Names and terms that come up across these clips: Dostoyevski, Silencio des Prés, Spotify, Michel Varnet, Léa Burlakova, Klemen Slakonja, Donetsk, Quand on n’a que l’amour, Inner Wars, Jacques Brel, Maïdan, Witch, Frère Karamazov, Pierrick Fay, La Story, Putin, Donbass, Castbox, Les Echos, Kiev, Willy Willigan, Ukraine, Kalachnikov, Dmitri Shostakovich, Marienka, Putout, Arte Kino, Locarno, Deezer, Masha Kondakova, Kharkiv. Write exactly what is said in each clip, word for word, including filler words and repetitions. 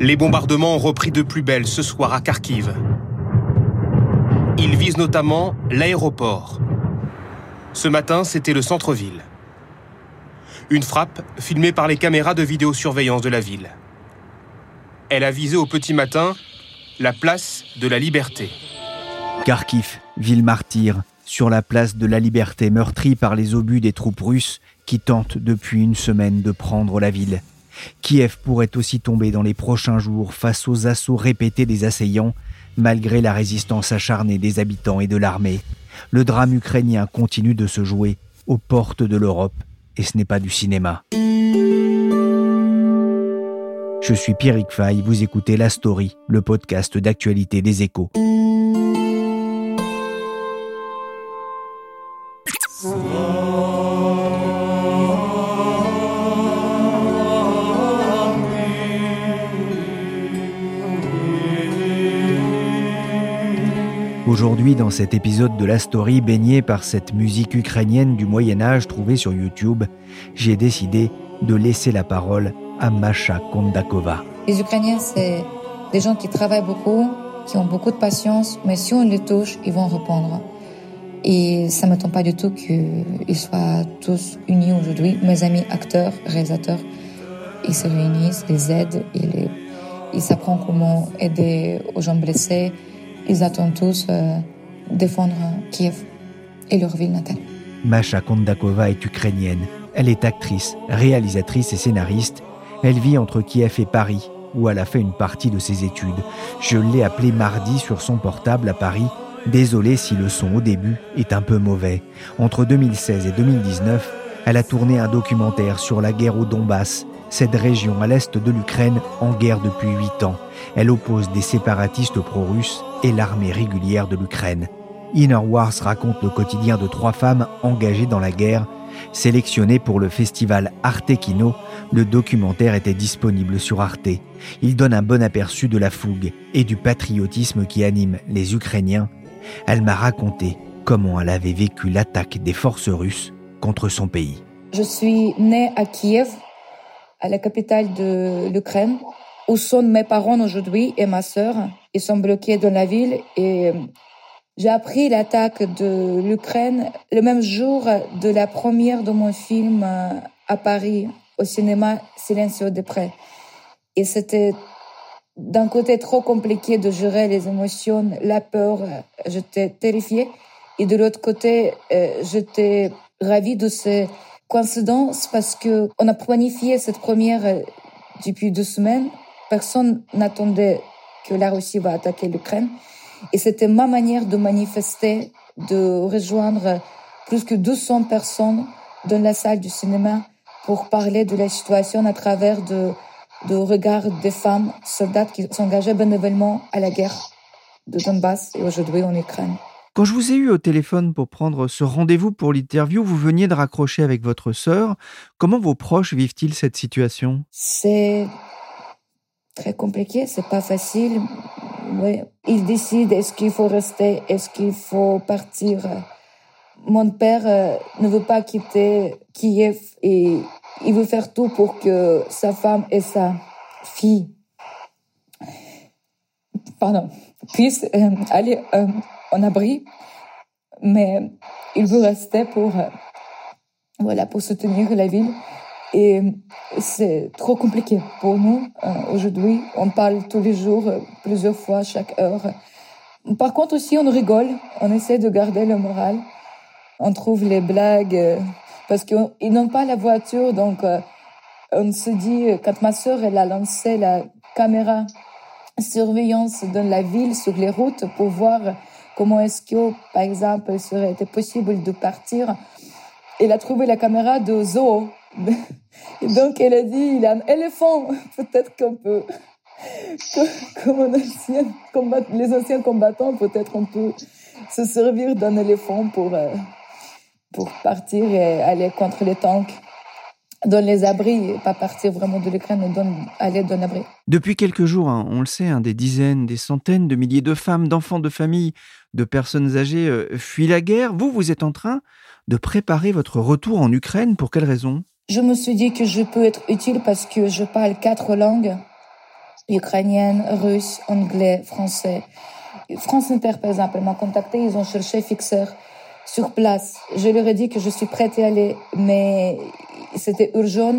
Les bombardements ont repris de plus belle ce soir à Kharkiv. Ils visent notamment l'aéroport. Ce matin, c'était le centre-ville. Une frappe filmée par les caméras de vidéosurveillance de la ville. Elle a visé au petit matin la place de la Liberté. Kharkiv, ville martyre, sur la place de la Liberté, meurtrie par les obus des troupes russes qui tentent depuis une semaine de prendre la ville. Kiev pourrait aussi tomber dans les prochains jours face aux assauts répétés des assaillants, malgré la résistance acharnée des habitants et de l'armée. Le drame ukrainien continue de se jouer aux portes de l'Europe, et ce n'est pas du cinéma. Je suis Pierrick Fay, vous écoutez La Story, le podcast d'actualité des Échos. Aujourd'hui, dans cet épisode de La Story, baigné par cette musique ukrainienne du Moyen-Âge trouvée sur YouTube, j'ai décidé de laisser la parole à Masha Kondakova. Les Ukrainiens, c'est des gens qui travaillent beaucoup, qui ont beaucoup de patience, mais si on les touche, ils vont répondre. Et ça ne m'étonne pas du tout qu'ils soient tous unis aujourd'hui. Mes amis acteurs, réalisateurs, ils se réunissent, ils aident, ils, ils apprennent comment aider aux gens blessés. Ils attendent tous euh, défendre Kiev et leur ville natale. Masha Kondakova est ukrainienne. Elle est actrice, réalisatrice et scénariste. Elle vit entre Kiev et Paris, où elle a fait une partie de ses études. Je l'ai appelée mardi sur son portable à Paris. Désolée si le son au début est un peu mauvais. Entre deux mille seize et deux mille dix-neuf, elle a tourné un documentaire sur la guerre au Donbass, cette région à l'est de l'Ukraine en guerre depuis huit ans. Elle oppose des séparatistes pro-russes et l'armée régulière de l'Ukraine. Inner Wars raconte le quotidien de trois femmes engagées dans la guerre. Sélectionné pour le festival Arte Kino, le documentaire était disponible sur Arte. Il donne un bon aperçu de la fougue et du patriotisme qui anime les Ukrainiens. Elle m'a raconté comment elle avait vécu l'attaque des forces russes contre son pays. Je suis née à Kiev, à la capitale de l'Ukraine, où sont mes parents aujourd'hui et ma sœur. Ils sont bloqués dans la ville et j'ai appris l'attaque de l'Ukraine le même jour de la première de mon film à Paris, au cinéma Silencio des Prés. Et c'était d'un côté trop compliqué de gérer les émotions, la peur, j'étais terrifiée. Et de l'autre côté, j'étais ravie de ces coïncidences parce qu'on a planifié cette première depuis deux semaines. Personne n'attendait que la Russie va attaquer l'Ukraine. Et c'était ma manière de manifester, de rejoindre plus que deux cents personnes dans la salle du cinéma pour parler de la situation à travers de, de regards des femmes, soldats qui s'engageaient bénévolement à la guerre de Donbass et aujourd'hui en Ukraine. Quand je vous ai eu au téléphone pour prendre ce rendez-vous pour l'interview, vous veniez de raccrocher avec votre sœur. Comment vos proches vivent-ils cette situation ? C'est très compliqué, c'est pas facile. Oui. Ils décident est-ce qu'il faut rester, est-ce qu'il faut partir. Mon père euh, ne veut pas quitter Kiev et il veut faire tout pour que sa femme et sa fille pardon, puissent euh, aller euh, en abri. Mais il veut rester pour, euh, voilà, pour soutenir la ville. Et c'est trop compliqué pour nous euh, aujourd'hui. On parle tous les jours, plusieurs fois, chaque heure. Par contre aussi, on rigole. On essaie de garder le moral. On trouve les blagues euh, parce qu'ils n'ont pas la voiture. Donc, euh, on se dit, quand ma sœur, elle a lancé la caméra surveillance dans la ville, sur les routes, pour voir comment est-ce que, par exemple, il serait possible de partir. il a trouvé la caméra de zoo. Et donc, elle a dit, il a un éléphant. Peut-être qu'on peut, comme, un ancien combat, les anciens combattants, peut-être on peut se servir d'un éléphant pour, euh, pour partir et aller contre les tanks. Dans les abris, pas partir vraiment de l'Ukraine, mais dans, aller dans l'abri. Depuis quelques jours, hein, on le sait, hein, des dizaines, des centaines de milliers de femmes, d'enfants, de familles, de personnes âgées euh, fuient la guerre. Vous, vous êtes en train de préparer votre retour en Ukraine. Pour quelle raison ? Je me suis dit que je peux être utile parce que je parle quatre langues, ukrainienne, russe, anglais, français. France Inter, par exemple, m'a contacté, ils ont cherché fixeur sur place. Je leur ai dit que je suis prête à y aller, mais c'était urgent.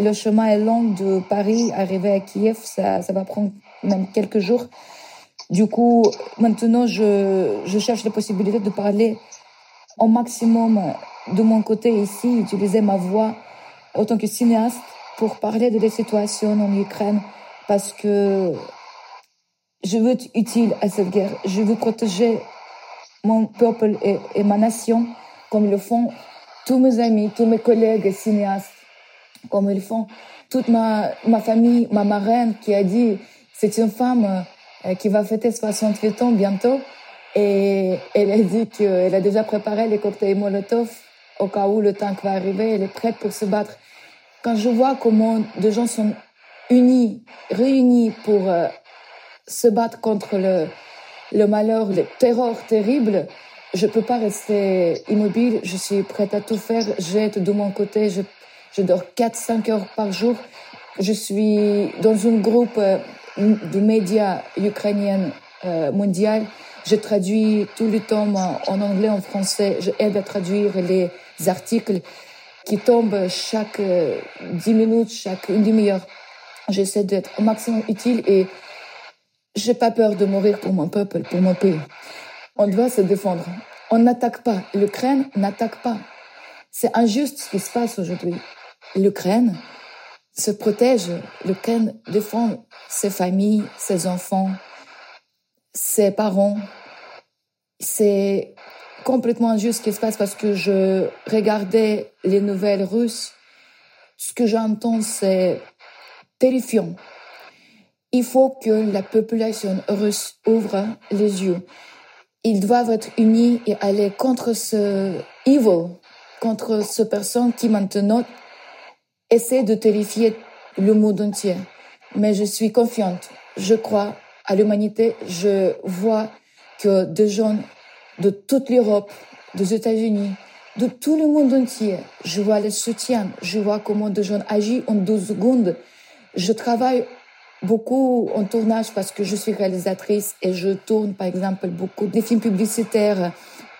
Le chemin est long de Paris, arriver à Kiev, ça, ça va prendre même quelques jours. Du coup, maintenant, je, je cherche la possibilité de parler au maximum de mon côté ici, utiliser ma voix en tant que cinéaste pour parler de la situation en Ukraine, parce que je veux être utile à cette guerre. Je veux protéger mon peuple et, et ma nation, comme le font tous mes amis, tous mes collègues cinéastes, comme ils font toute ma, ma famille, ma marraine qui a dit c'est une femme qui va fêter soixante-huit ans bientôt, et elle a dit qu'elle a déjà préparé les cocktails Molotov au cas où le tank va arriver, elle est prête pour se battre. Quand je vois comment des gens sont unis, réunis pour euh, se battre contre le, le malheur, le terror terrible, je peux pas rester immobile, je suis prête à tout faire, j'aide de mon côté, je, je dors quatre à cinq heures par jour, je suis dans un groupe euh, de médias ukrainiens euh, mondiaux, je traduis tous les tomes en anglais, en français, je aide à traduire les articles qui tombent chaque euh, dix minutes, chaque une demi-heure. J'essaie d'être au maximum utile et j'ai pas peur de mourir pour mon peuple, pour mon pays. On doit se défendre. On n'attaque pas. L'Ukraine n'attaque pas. C'est injuste ce qui se passe aujourd'hui. L'Ukraine se protège. L'Ukraine défend ses familles, ses enfants, ses parents. C'est complètement injuste ce qui se passe parce que je regardais les nouvelles russes. Ce que j'entends, c'est terrifiant. Il faut que la population russe ouvre les yeux. Ils doivent être unis et aller contre ce evil, contre ces personnes qui maintenant essaient de terrifier le monde entier. Mais je suis confiante. Je crois à l'humanité. Je vois que des gens de toute l'Europe, des États-Unis, de tout le monde entier, je vois le soutien. Je vois comment des gens agissent en douze secondes. Je travaille beaucoup en tournage parce que je suis réalisatrice et je tourne, par exemple, beaucoup de films publicitaires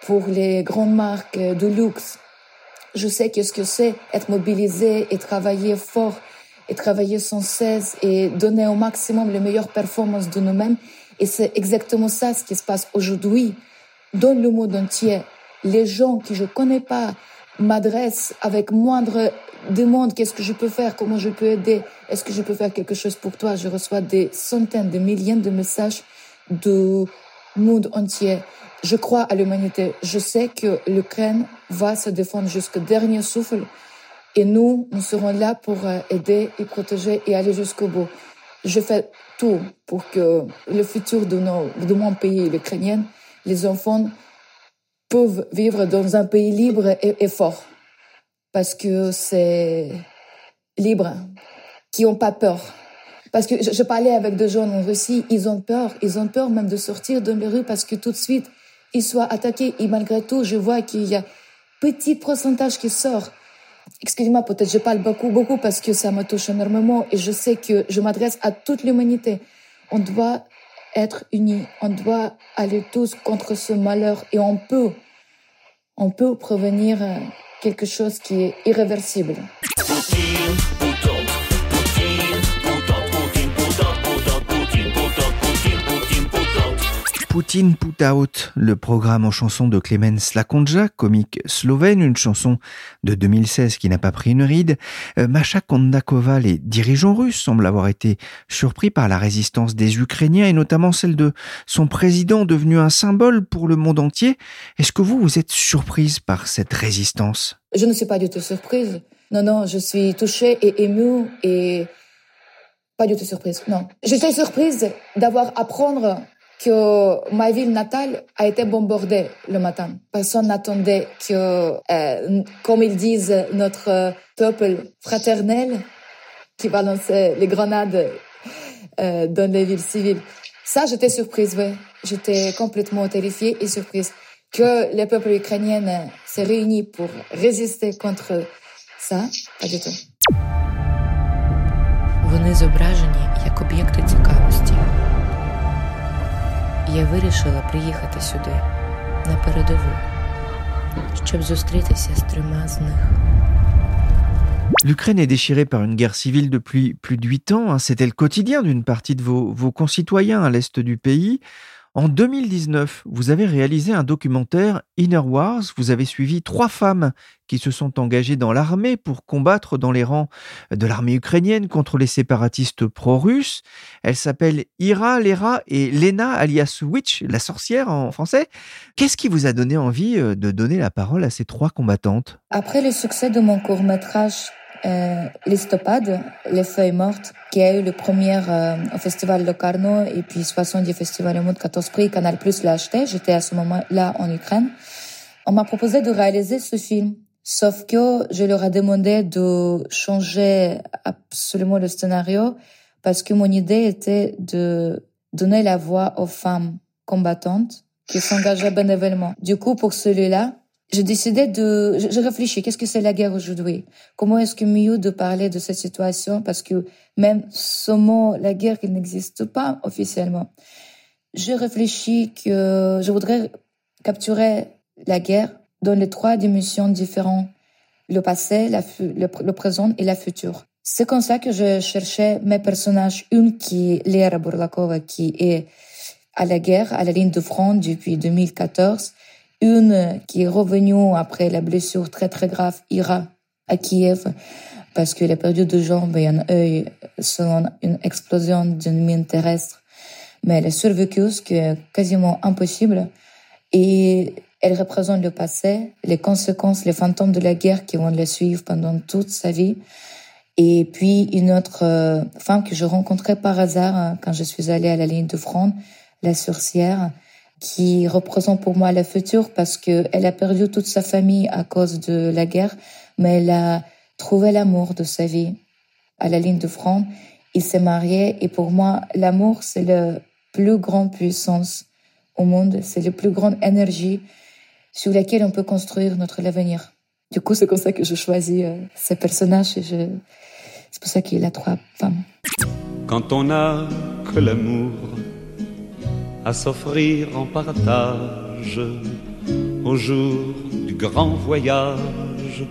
pour les grandes marques de luxe. Je sais qu'est-ce que c'est être mobilisé et travailler fort et travailler sans cesse et donner au maximum les meilleures performances de nous-mêmes. Et c'est exactement ça ce qui se passe aujourd'hui dans le monde entier. Les gens que je connais pas m'adressent avec moindre demande qu'est-ce que je peux faire, comment je peux aider, est-ce que je peux faire quelque chose pour toi. Je reçois des centaines de milliers de messages du monde entier. Je crois à l'humanité. Je sais que l'Ukraine va se défendre jusqu'au dernier souffle et nous, nous serons là pour aider et protéger et aller jusqu'au bout. Je fais tout pour que le futur de, nos, de mon pays, l'Ukrainien, les enfants peuvent vivre dans un pays libre et, et fort. Parce que c'est libre, qui n'ont pas peur. Parce que je, je parlais avec des gens en Russie, ils ont peur, ils ont peur même de sortir dans les rues parce que tout de suite, ils soient attaqués. Et malgré tout, je vois qu'il y a un petit pourcentage qui sort. Excusez-moi, peut-être je parle beaucoup, beaucoup parce que ça me touche énormément et je sais que je m'adresse à toute l'humanité. On doit être unis, on doit aller tous contre ce malheur et on peut, on peut prévenir quelque chose qui est irréversible. Poutine Put Out, le programme en chanson de Klemen Slakonja, comique slovène, une chanson de deux mille seize qui n'a pas pris une ride. Masha Kondakova, les dirigeants russes semblent avoir été surpris par la résistance des Ukrainiens et notamment celle de son président devenu un symbole pour le monde entier. Est-ce que vous, vous êtes surprise par cette résistance ? Je ne suis pas du tout surprise. Non, non, je suis touchée et émue et pas du tout surprise, non. Je suis surprise d'avoir apprendre que ma ville natale a été bombardée le matin. Personne n'attendait que, euh, comme ils disent, notre peuple fraternel qui balançait les grenades euh, dans les villes civiles. Ça, j'étais surprise, oui. J'étais complètement terrifiée et surprise que les peuples ukrainiens se réunissent pour résister contre ça. Pas du tout. Вони зображені як об'єкти цікавості. Я вирішила приїхати сюди, на передову, щоб зустрітися з трьома з них. L'Ukraine est déchirée par une guerre civile depuis plus de huit ans. C'était le quotidien d'une partie de vos, vos concitoyens à l'est du pays. En deux mille dix-neuf, vous avez réalisé un documentaire Inner Wars. Vous avez suivi trois femmes qui se sont engagées dans l'armée pour combattre dans les rangs de l'armée ukrainienne contre les séparatistes pro-russes. Elles s'appellent Ira, Lera et Lena, alias Witch, la sorcière en français. Qu'est-ce qui vous a donné envie de donner la parole à ces trois combattantes ? Après le succès de mon court-métrage Euh, L'Estopade, Les Feuilles Mortes, qui a eu le premier euh, au festival de Locarno et puis soixante-dix festivals au monde, quatorze prix, Canal Plus l'a acheté. J'étais à ce moment-là en Ukraine. On m'a proposé de réaliser ce film. Sauf que je leur ai demandé de changer absolument le scénario parce que mon idée était de donner la voix aux femmes combattantes qui s'engageaient bénévolement. Du coup, pour celui-là, je décidais de, je, je réfléchis, qu'est-ce que c'est la guerre aujourd'hui? Comment est-ce que mieux de parler de cette situation? Parce que même ce mot, la guerre, il n'existe pas officiellement. Je réfléchis que je voudrais capturer la guerre dans les trois dimensions différentes. Le passé, la fu- le, le présent et la future. C'est comme ça que je cherchais mes personnages. Une qui est Léa Burlakova, qui est à la guerre, à la ligne de front depuis deux mille quatorze. Une qui est revenue après la blessure très très grave, Ira, à Kiev, parce qu'elle a perdu deux jambes et un œil selon une explosion d'une mine terrestre. Mais elle a survécu, ce qui est quasiment impossible. Et elle représente le passé, les conséquences, les fantômes de la guerre qui vont la suivre pendant toute sa vie. Et puis une autre femme que je rencontrais par hasard quand je suis allée à la ligne de front, la sorcière, qui représente pour moi le futur parce que elle a perdu toute sa famille à cause de la guerre, mais elle a trouvé l'amour de sa vie à la ligne de front. Il s'est marié et pour moi, l'amour, c'est la plus grande puissance au monde, c'est la plus grande énergie sur laquelle on peut construire notre avenir. Du coup, c'est comme ça que je choisis ces personnages et je... c'est pour ça qu'il y a trois femmes. Quand on a que l'amour à s'offrir en partage au jour du grand voyage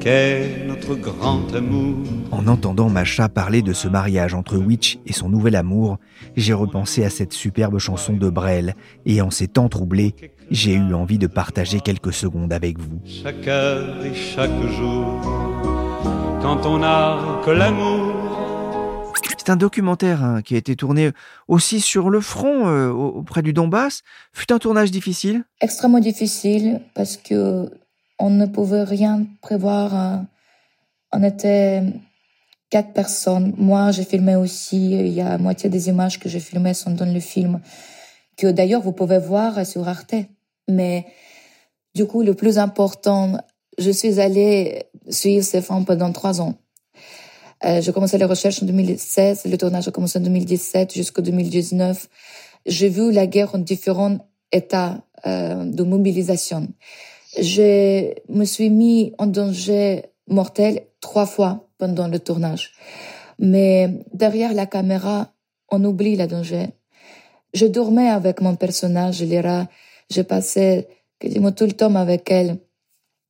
qu'est notre grand amour. En entendant Masha parler de ce mariage entre Witch et son nouvel amour, j'ai repensé à cette superbe chanson de Brel et en ces temps troublés, j'ai eu envie de partager quelques secondes avec vous. Chaque heure et chaque jour, quand on n'a que l'amour. C'est un documentaire hein, qui a été tourné aussi sur le front, euh, auprès du Donbass. Fut un tournage difficile ? Extrêmement difficile, parce que on ne pouvait rien prévoir. On était quatre personnes. Moi, j'ai filmé aussi. Il y a la moitié des images que j'ai filmées sont dans le film, que d'ailleurs, vous pouvez voir sur Arte. Mais du coup, le plus important, je suis allée suivre ces femmes pendant trois ans. Euh, j'ai commencé les recherches en deux mille seize, le tournage a commencé en deux mille dix-sept jusqu'en deux mille dix-neuf. J'ai vu la guerre en différents états euh, de mobilisation. Je me suis mis en danger mortel trois fois pendant le tournage. Mais derrière la caméra, on oublie le danger. Je dormais avec mon personnage, Lera. Je passais quasiment tout le temps avec elle.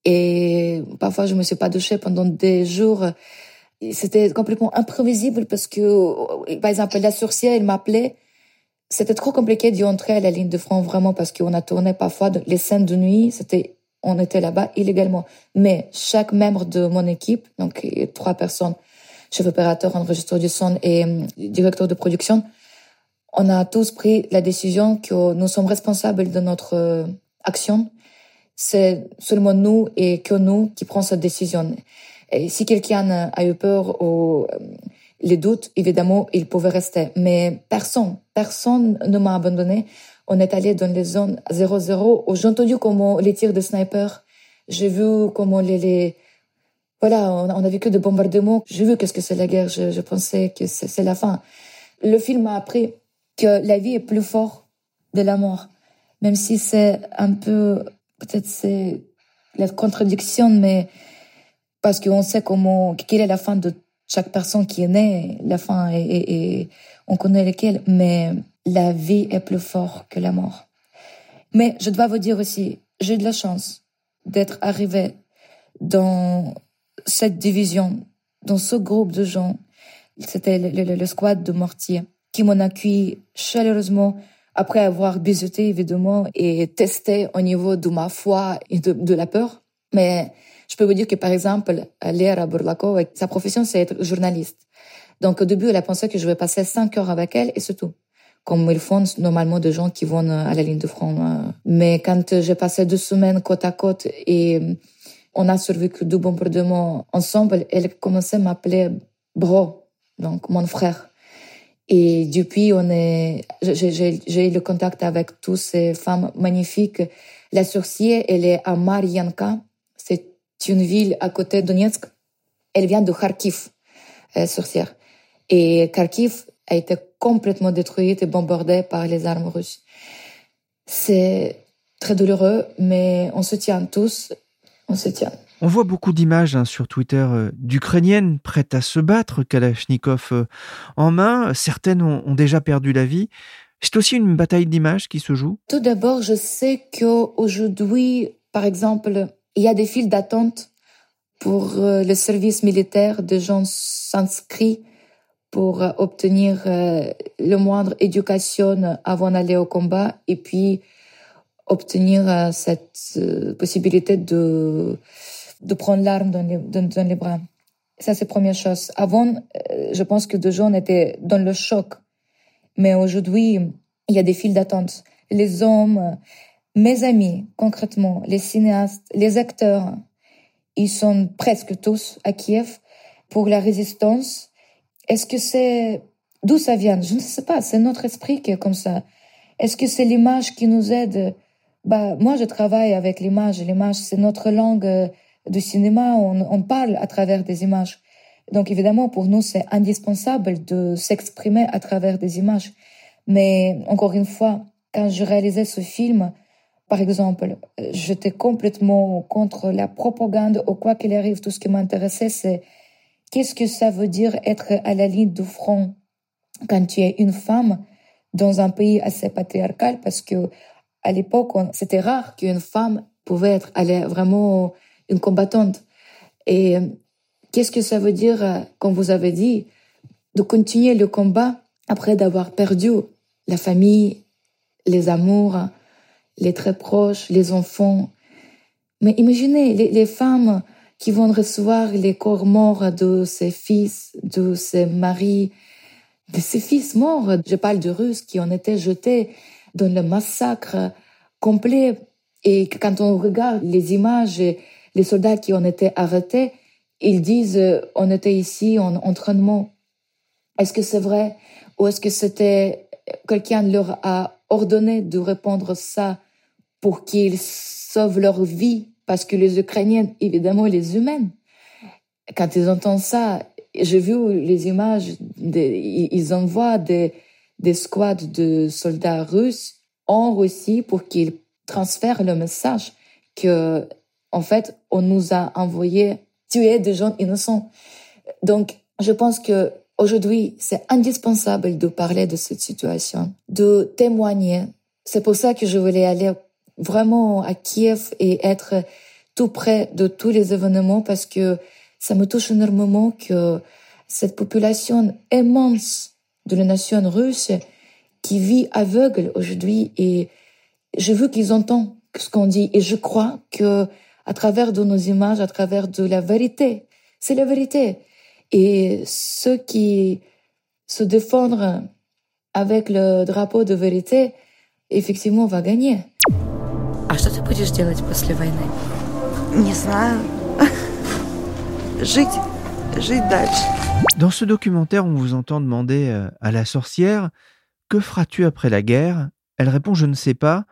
Et parfois, je me suis pas douchée pendant des jours. C'était complètement imprévisible parce que, par exemple, la sorcière, elle m'appelait C'était trop compliqué d'y entrer à la ligne de front, vraiment, parce qu'on a tourné parfois les scènes de nuit, c'était, on était là-bas illégalement. Mais chaque membre de mon équipe, donc trois personnes, chef opérateur, enregistreur du son et directeur de production, on a tous pris la décision que nous sommes responsables de notre action. C'est seulement nous et que nous qui prenons cette décision. Et si quelqu'un a eu peur ou les doutes, évidemment, il pouvait rester. Mais personne, personne ne m'a abandonné. On est allé dans les zones zéro zéro où j'ai entendu comment les tirs de snipers, j'ai vu comment les... les... Voilà, on a vécu des bombardements. J'ai vu qu'est-ce que c'est la guerre, je, je pensais que c'est, c'est la fin. Le film m'a appris que la vie est plus forte de la mort. Même si c'est un peu... Peut-être c'est la contradiction, mais parce qu'on sait comment, quelle est la fin de chaque personne qui est née, la fin, et, et, et on connaît laquelle, mais la vie est plus forte que la mort. Mais je dois vous dire aussi, j'ai eu de la chance d'être arrivée dans cette division, dans ce groupe de gens. C'était le, le, le squad de Mortier qui m'ont accueilli chaleureusement après avoir biseauté, évidemment, et testé au niveau de ma foi et de, de la peur. Mais je peux vous dire que, par exemple, Léa Burlakova, sa profession, c'est être journaliste. Donc, au début, elle a pensé que je vais passer cinq heures avec elle et c'est tout. Comme ils font normalement des gens qui vont à la ligne de front. Mais quand j'ai passé deux semaines côte à côte et on a survécu deux bombardements ensemble, elle commençait à m'appeler bro, donc mon frère. Et depuis, on est, j'ai, j'ai, j'ai eu le contact avec toutes ces femmes magnifiques. La sorcière, elle est à Marienka. C'est une ville à côté de Donetsk. Elle vient de Kharkiv, euh, sorcière. Et Kharkiv a été complètement détruite et bombardée par les armes russes. C'est très douloureux, mais on se tient tous. On se tient. On voit beaucoup d'images hein, sur Twitter euh, d'Ukrainiennes prêtes à se battre, Kalachnikov euh, en main. Certaines ont, ont déjà perdu la vie. C'est aussi une bataille d'images qui se joue. Tout d'abord, je sais qu'aujourd'hui, par exemple, il y a des files d'attente pour euh, le service militaire. Des gens s'inscrivent pour euh, obtenir euh, le moindre éducation avant d'aller au combat et puis obtenir euh, cette euh, possibilité de... de prendre l'arme dans les, dans, dans les bras. Ça, c'est la première chose. Avant, je pense que des gens étaient dans le choc. Mais aujourd'hui, il y a des files d'attente. Les hommes, mes amis, concrètement, les cinéastes, les acteurs, ils sont presque tous à Kiev pour la résistance. Est-ce que c'est... D'où ça vient? Je ne sais pas. C'est notre esprit qui est comme ça. Est-ce que c'est l'image qui nous aide? Bah, moi, je travaille avec l'image. L'image, c'est notre langue... du cinéma, on, on parle à travers des images. Donc évidemment, pour nous, c'est indispensable de s'exprimer à travers des images. Mais encore une fois, quand je réalisais ce film, par exemple, j'étais complètement contre la propagande ou quoi qu'il arrive. Tout ce qui m'intéressait, c'est qu'est-ce que ça veut dire être à la ligne du front quand tu es une femme dans un pays assez patriarcal, parce qu'à l'époque, on, c'était rare qu'une femme pouvait être allée vraiment... une combattante. Et qu'est-ce que ça veut dire, comme vous avez dit, de continuer le combat après d'avoir perdu la famille, les amours, les très proches, les enfants. Mais imaginez les, les femmes qui vont recevoir les corps morts de ses fils, de ses maris, de ses fils morts. Je parle de Russes qui ont été jetés dans le massacre complet. Et quand on regarde les images... Les soldats qui ont été arrêtés, ils disent euh, « on était ici en entraînement ». Est-ce que c'est vrai? Ou est-ce que c'était quelqu'un leur a ordonné de répondre ça pour qu'ils sauvent leur vie? Parce que les Ukrainiens, évidemment, les humains, quand ils entendent ça, j'ai vu les images, des, ils envoient des, des squads de soldats russes en Russie pour qu'ils transfèrent le message que... En fait, on nous a envoyé tuer des gens innocents. Donc, je pense que aujourd'hui, c'est indispensable de parler de cette situation, de témoigner. C'est pour ça que je voulais aller vraiment à Kiev et être tout près de tous les événements, parce que ça me touche énormément que cette population immense de la nation russe qui vit aveugle aujourd'hui, et je veux qu'ils entendent ce qu'on dit, et je crois que à travers de nos images, à travers de la vérité, c'est la vérité. Et ceux qui se défendent avec le drapeau de vérité, effectivement, va gagner. А что ты будешь делать после войны? Не знаю. Жить, жить дальше. Dans ce documentaire, on vous entend demander à la sorcière « Que feras-tu après la guerre ?» Elle répond « Je ne sais pas »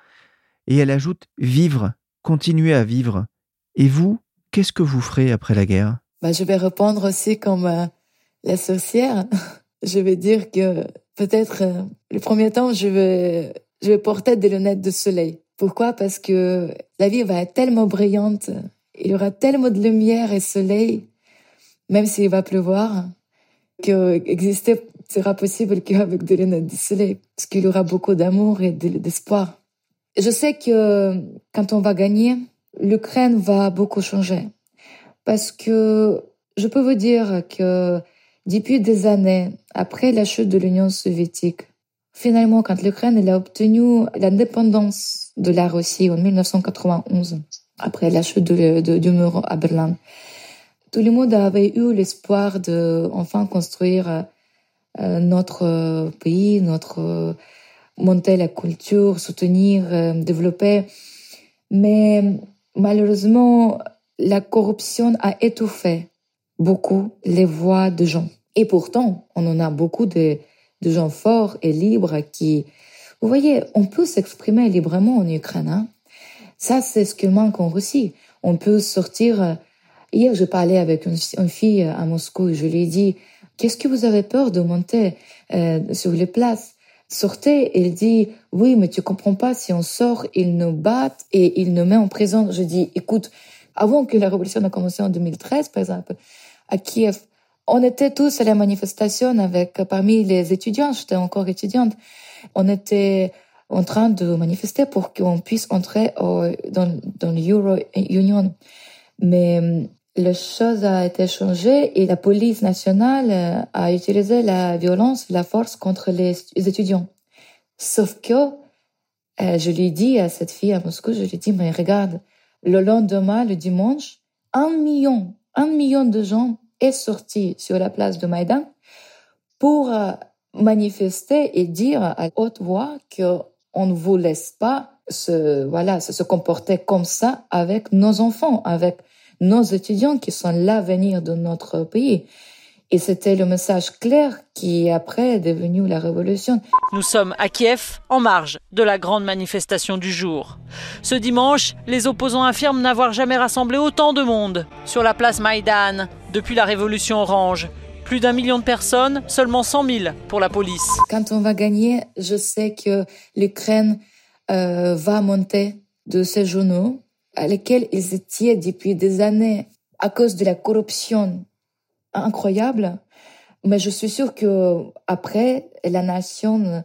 et elle ajoute « Vivre, continuer à vivre ». Et vous, qu'est-ce que vous ferez après la guerre ? Bah, je vais répondre aussi comme euh, la sorcière. Je vais dire que peut-être euh, le premier temps, je vais, je vais porter des lunettes de soleil. Pourquoi ? Parce que la vie va être tellement brillante, il y aura tellement de lumière et soleil, même s'il va pleuvoir, qu'exister sera possible qu'avec des lunettes de soleil, parce qu'il y aura beaucoup d'amour et d'espoir. Je sais que quand on va gagner, l'Ukraine va beaucoup changer. Parce que je peux vous dire que depuis des années, après la chute de l'Union soviétique, finalement, quand l'Ukraine elle a obtenu l'indépendance de la Russie en dix-neuf cent quatre-vingt-onze, après la chute de, de, du mur à Berlin, tout le monde avait eu l'espoir d'enfin construire notre pays, notre, monter la culture, soutenir, développer. Mais malheureusement, la corruption a étouffé beaucoup les voix de gens. Et pourtant, on en a beaucoup de, de gens forts et libres qui... Vous voyez, on peut s'exprimer librement en Ukraine. Hein? Ça, c'est ce qui manque en Russie. On peut sortir... Hier, je parlais avec une, une fille à Moscou et je lui ai dit « Qu'est-ce que vous avez peur de monter euh, sur les places ? Sortez !» Elle dit « Oui, mais tu comprends pas, si on sort, ils nous battent et ils nous mettent en prison. » Je dis « Écoute, avant que la révolution a commencé en deux mille treize, par exemple, à Kiev, on était tous à la manifestation avec, parmi les étudiants, j'étais encore étudiante, on était en train de manifester pour qu'on puisse entrer au, dans, dans l'Euro Union. Mais la chose a été changée et la police nationale a utilisé la violence, la force contre les étudiants. Sauf que, je lui ai dit à cette fille à Moscou, je lui ai dit, mais regarde, le lendemain, le dimanche, un million, un million de gens est sorti sur la place de Maïdan pour manifester et dire à haute voix qu'on ne vous laisse pas se, voilà, se comporter comme ça avec nos enfants, avec nos étudiants qui sont l'avenir de notre pays. Et c'était le message clair qui, après, est devenu la révolution. Nous sommes à Kiev, en marge de la grande manifestation du jour. Ce dimanche, les opposants affirment n'avoir jamais rassemblé autant de monde sur la place Maïdan depuis la révolution orange. Plus d'un million de personnes, seulement cent mille pour la police. Quand on va gagner, je sais que l'Ukraine euh, va monter de ces journaux à lesquels ils étaient depuis des années à cause de la corruption incroyable, mais je suis sûre que après la nation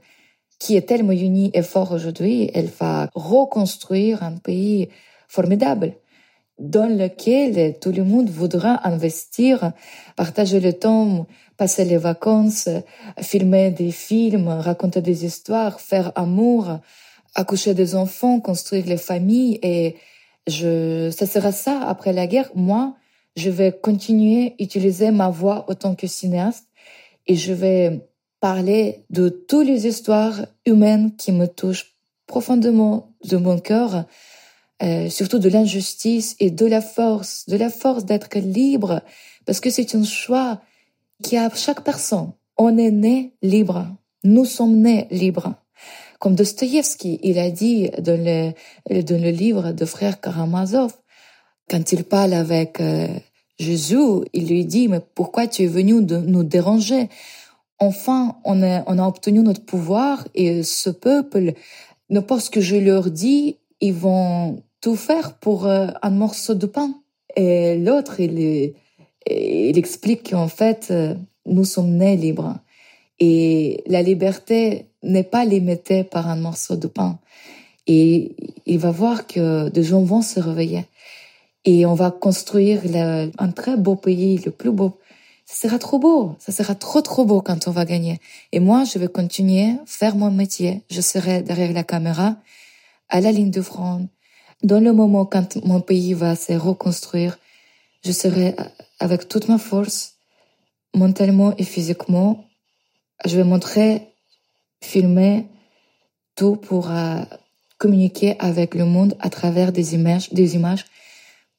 qui est tellement unie et forte aujourd'hui, elle va reconstruire un pays formidable dans lequel tout le monde voudra investir, partager le temps, passer les vacances, filmer des films, raconter des histoires, faire amour, accoucher des enfants, construire les familles. Et je, ça sera ça après la guerre. Moi, je vais continuer à utiliser ma voix autant que cinéaste et je vais parler de toutes les histoires humaines qui me touchent profondément de mon cœur, euh, surtout de l'injustice et de la force, de la force d'être libre, parce que c'est un choix qui a chaque personne. On est né libre, nous sommes nés libres. Comme Dostoyevski, il a dit dans le, dans le livre de Frère Karamazov, quand il parle avec euh, Jésus, il lui dit « Mais pourquoi tu es venu de nous déranger ?» Enfin, on a, on a obtenu notre pouvoir et ce peuple, n'importe ce que je leur dis, ils vont tout faire pour euh, un morceau de pain. Et l'autre, il, il explique qu'en fait, euh, nous sommes nés libres. Et la liberté n'est pas limitée par un morceau de pain. Et il va voir que des gens vont se réveiller. Et on va construire le, un très beau pays, le plus beau ça sera trop beau, ça sera trop trop beau quand on va gagner. Et moi, je vais continuer à faire mon métier. Je serai derrière la caméra, à la ligne de front. Dans le moment quand mon pays va se reconstruire, je serai avec toute ma force, mentalement et physiquement. Je vais montrer, filmer tout pour euh, communiquer avec le monde à travers des images, des images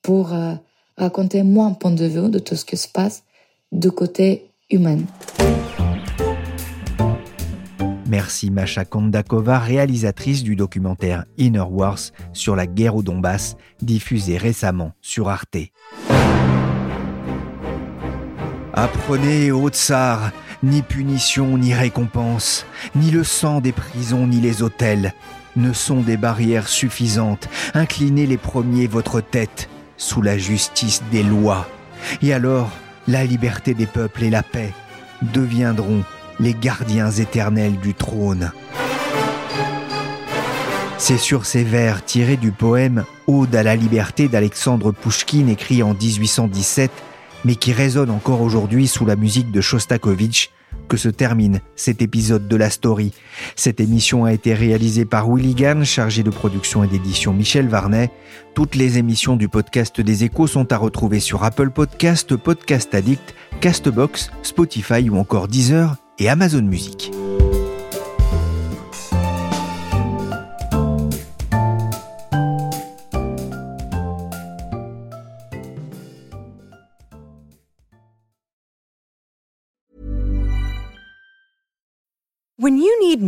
pour euh, raconter mon point de vue de tout ce qui se passe du côté humain. Merci Masha Kondakova, réalisatrice du documentaire Inner Wars sur la guerre au Donbass, diffusé récemment sur Arte. Apprenez, ô tsar, ni punition ni récompense, ni le sang des prisons ni les autels ne sont des barrières suffisantes. Inclinez les premiers votre tête sous la justice des lois. Et alors, la liberté des peuples et la paix deviendront les gardiens éternels du trône. C'est sur ces vers tirés du poème « Ode à la liberté » d'Alexandre Pouchkine, écrit en dix-huit cent dix-sept, mais qui résonne encore aujourd'hui sous la musique de Shostakovich, que se termine cet épisode de La Story. Cette émission a été réalisée par Willy Willigan, chargé de production et d'édition Michel Varnet. Toutes les émissions du podcast des Échos sont à retrouver sur Apple Podcasts, Podcast Addict, Castbox, Spotify ou encore Deezer et Amazon Music. When you need